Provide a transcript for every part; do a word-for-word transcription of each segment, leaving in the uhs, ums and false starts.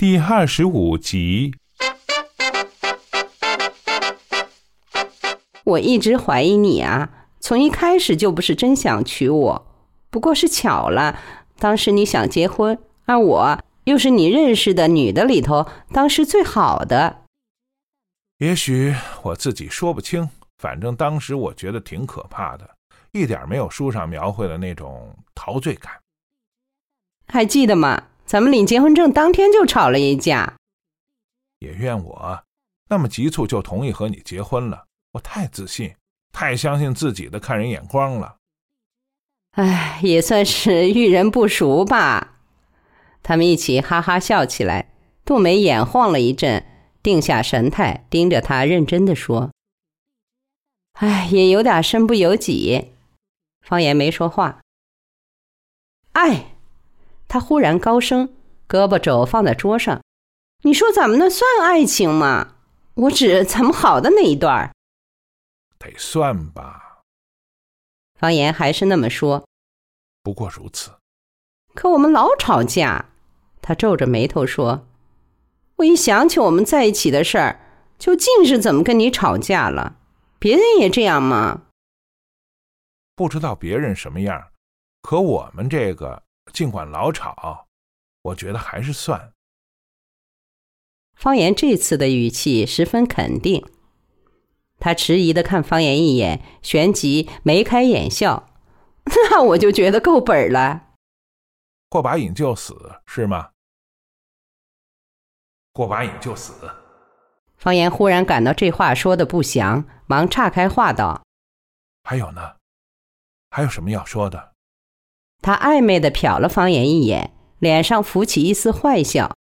第二十五集。我一直怀疑你啊，从一开始就不是真想娶我，不过是巧了。当时你想结婚，而我又是你认识的女的里头当时最好的。也许我自己说不清，反正当时我觉得挺可怕的，一点没有书上描绘的那种陶醉感。还记得吗？咱们领结婚证当天就吵了一架。也怨我那么急促就同意和你结婚了，我太自信，太相信自己的看人眼光了。哎，也算是遇人不熟吧。他们一起哈哈笑起来，杜梅眼晃了一阵，定下神态，盯着他认真地说：哎，也有点身不由己。方言没说话。哎，他忽然高声，胳膊肘放在桌上：你说咱们那算爱情吗？我指咱们好的那一段。得算吧。方言还是那么说。不过如此。可我们老吵架。他皱着眉头说：我一想起我们在一起的事儿，就尽是怎么跟你吵架了。别人也这样吗？不知道别人什么样，可我们这个尽管老吵，我觉得还是算。方言这次的语气十分肯定。他迟疑地看方言一眼，旋即眉开眼笑。那我就觉得够本了。过把瘾就死，是吗？过把瘾就死。方言忽然感到这话说的不详，忙岔开话道：还有呢？还有什么要说的？他暧昧地瞟了方言一眼，脸上浮起一丝坏笑。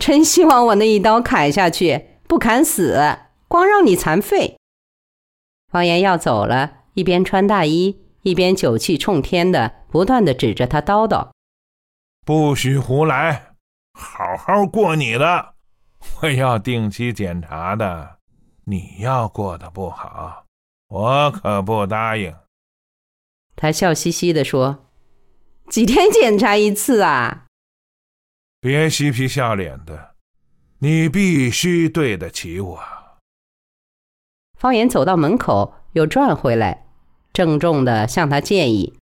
真希望我那一刀砍下去，不砍死，光让你残废。方言要走了，一边穿大衣，一边酒气冲天的不断地指着他叨叨：不许胡来，好好过你的，我要定期检查的，你要过得不好，我可不答应。他笑嘻嘻地说：几天检查一次啊？别嬉皮笑脸的，你必须对得起我。方言走到门口，又转回来，郑重地向他建议：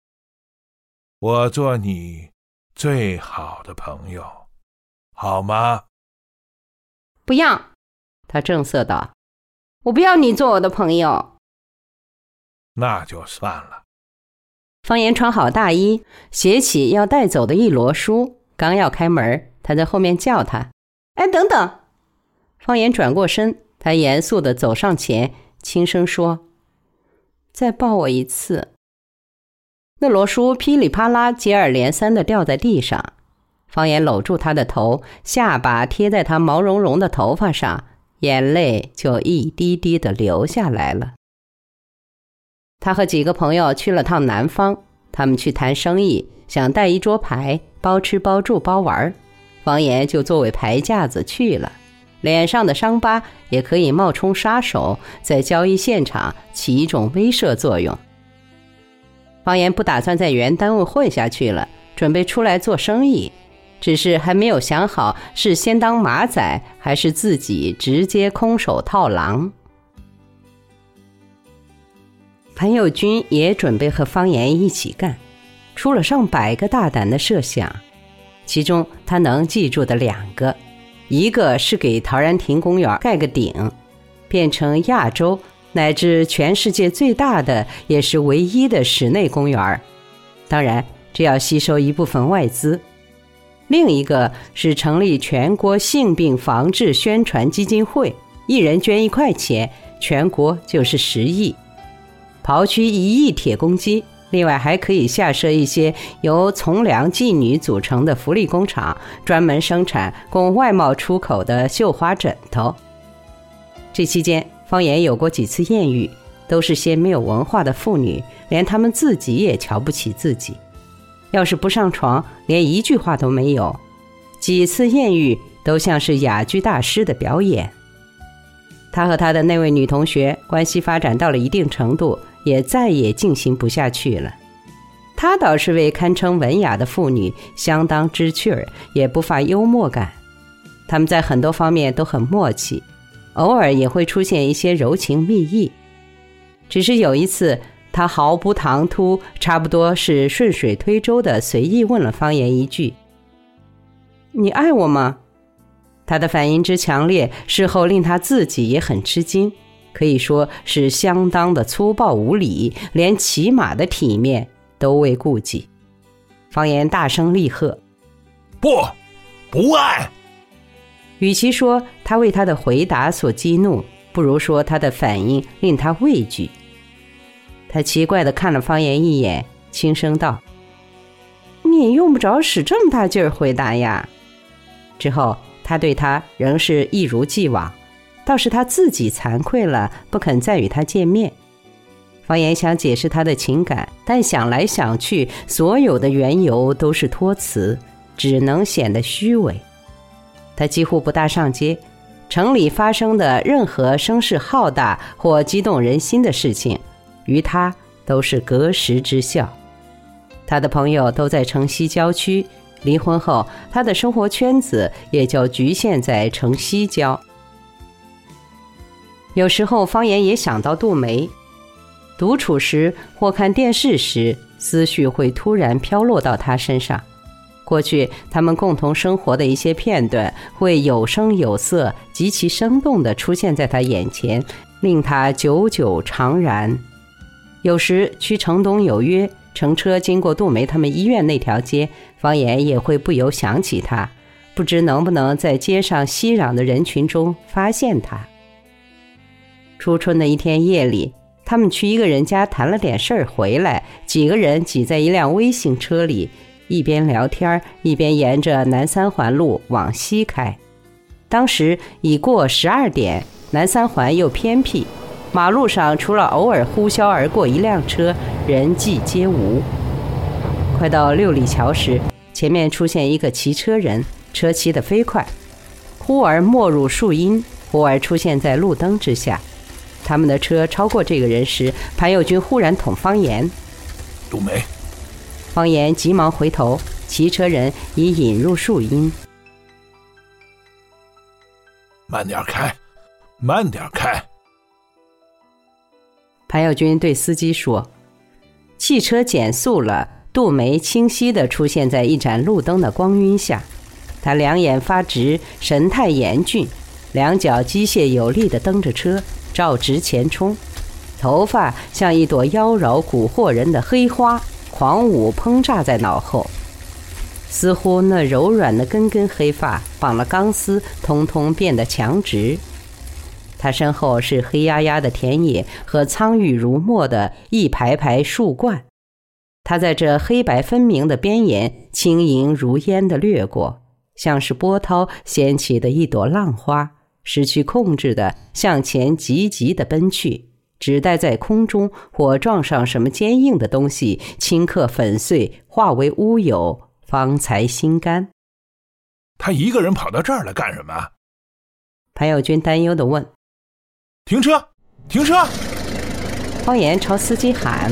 我做你最好的朋友，好吗？不要，他正色道，我不要你做我的朋友。那就算了。方言穿好大衣，携起要带走的一摞书，刚要开门，他在后面叫他：哎，等等。方言转过身，他严肃地走上前，轻声说：再抱我一次。那摞书噼里啪啦接二连三地掉在地上，方言搂住他的头，下巴贴在他毛茸茸的头发上，眼泪就一滴滴地流下来了。他和几个朋友去了趟南方，他们去谈生意，想带一桌牌，包吃包住包玩，方言就作为牌架子去了，脸上的伤疤也可以冒充杀手，在交易现场起一种威慑作用。方言不打算在原单位混下去了，准备出来做生意，只是还没有想好是先当马仔，还是自己直接空手套狼。潘友军也准备和方言一起干，出了上百个大胆的设想，其中他能记住的两个，一个是给陶然亭公园盖个顶，变成亚洲乃至全世界最大的也是唯一的室内公园，当然这要吸收一部分外资；另一个是成立全国性病防治宣传基金会，一人捐一块钱，全国就是十亿，刨去一亿铁公鸡。另外还可以下设一些由从良妓女组成的福利工厂，专门生产供外贸出口的绣花枕头。这期间方言有过几次艳遇，都是些没有文化的妇女，连他们自己也瞧不起自己，要是不上床连一句话都没有，几次艳遇都像是哑剧大师的表演。他和他的那位女同学关系发展到了一定程度，也再也进行不下去了。她倒是位堪称文雅的妇女，相当知趣儿，也不乏幽默感，他们在很多方面都很默契，偶尔也会出现一些柔情蜜意。只是有一次，他毫不唐突，差不多是顺水推舟的随意问了方言一句：“你爱我吗？”他的反应之强烈，事后令他自己也很吃惊，可以说是相当的粗暴无礼，连骑马的体面都未顾及。方言大声厉喝：“不，不爱！”与其说他为他的回答所激怒，不如说他的反应令他畏惧。他奇怪地看了方言一眼，轻声道：“你用不着使这么大劲儿回答呀。”之后他对他仍是一如既往，倒是他自己惭愧了，不肯再与他见面。方言想解释他的情感，但想来想去，所有的缘由都是托词，只能显得虚伪。他几乎不大上街，城里发生的任何声势浩大或激动人心的事情，于他都是隔时之笑。他的朋友都在城西郊区，离婚后他的生活圈子也就局限在城西郊。有时候方言也想到杜梅，独处时或看电视时，思绪会突然飘落到他身上。过去他们共同生活的一些片段会有声有色，极其生动地出现在他眼前，令他久久怅然。有时去城东有约，乘车经过杜梅他们医院那条街，方言也会不由想起他，不知能不能在街上熙攘的人群中发现他。初春的一天夜里，他们去一个人家谈了点事儿回来，几个人挤在一辆微型车里，一边聊天一边沿着南三环路往西开。当时已过十二点，南三环又偏僻，马路上除了偶尔呼啸而过一辆车，人迹皆无。快到六里桥时，前面出现一个骑车人，车骑得飞快，忽而没入树荫，忽而出现在路灯之下。他们的车超过这个人时，潘友军忽然捅方言：“杜梅！”方言急忙回头，骑车人已引入树荫。“慢点开，慢点开。”潘耀军对司机说。汽车减速了，杜梅清晰地出现在一盏路灯的光晕下，他两眼发直，神态严峻，两脚机械有力地蹬着车，照直前冲，头发像一朵妖娆蛊惑人的黑花，狂舞烹炸在脑后，似乎那柔软的根根黑发绑了钢丝，通通变得强直。他身后是黑压压的田野和苍郁如墨的一排排树冠，他在这黑白分明的边沿轻盈如烟地掠过，像是波涛掀起的一朵浪花，失去控制地向前急急地奔去，只待在空中或撞上什么坚硬的东西，顷刻粉碎，化为乌有，方才心甘。“他一个人跑到这儿来干什么？”潘友军担忧地问。“停车，停车！”方言朝司机喊。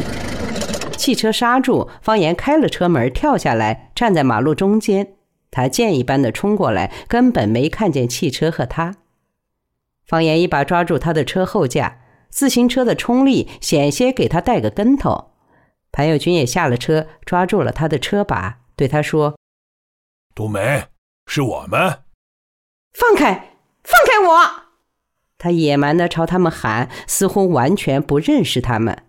汽车刹住，方言开了车门，跳下来，站在马路中间。他箭一般地冲过来，根本没看见汽车和他。方言一把抓住他的车后架，自行车的冲力险些给他带个跟头。潘友军也下了车，抓住了他的车把，对他说：“杜梅，是我们。”“放开，放开我！”他野蛮地朝他们喊，似乎完全不认识他们。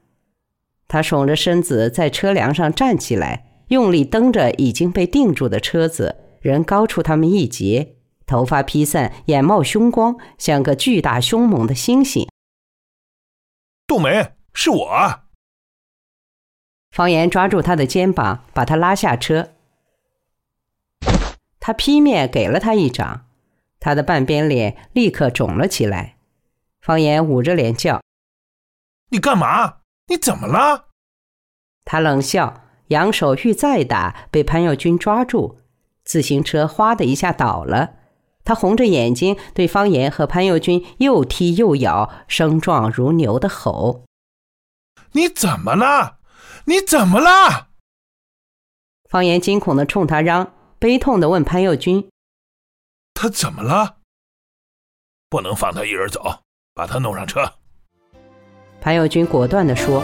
他耸着身子在车梁上站起来，用力蹬着已经被定住的车子，人高出他们一截，头发披散，眼冒凶光，像个巨大凶猛的猩猩。“杜梅，是我！”方言抓住他的肩膀，把他拉下车。他劈面给了他一掌，他的半边脸立刻肿了起来。方言捂着脸叫：“你干嘛？你怎么了？”他冷笑，扬手欲再打，被潘友军抓住，自行车哗的一下倒了。他红着眼睛对方言和潘友军又踢又咬，声壮如牛的吼：“你怎么了？你怎么了？”方言惊恐地冲他嚷，悲痛地问潘友军：“他怎么了？不能放他一人走，把他弄上车。”潘友军果断地说。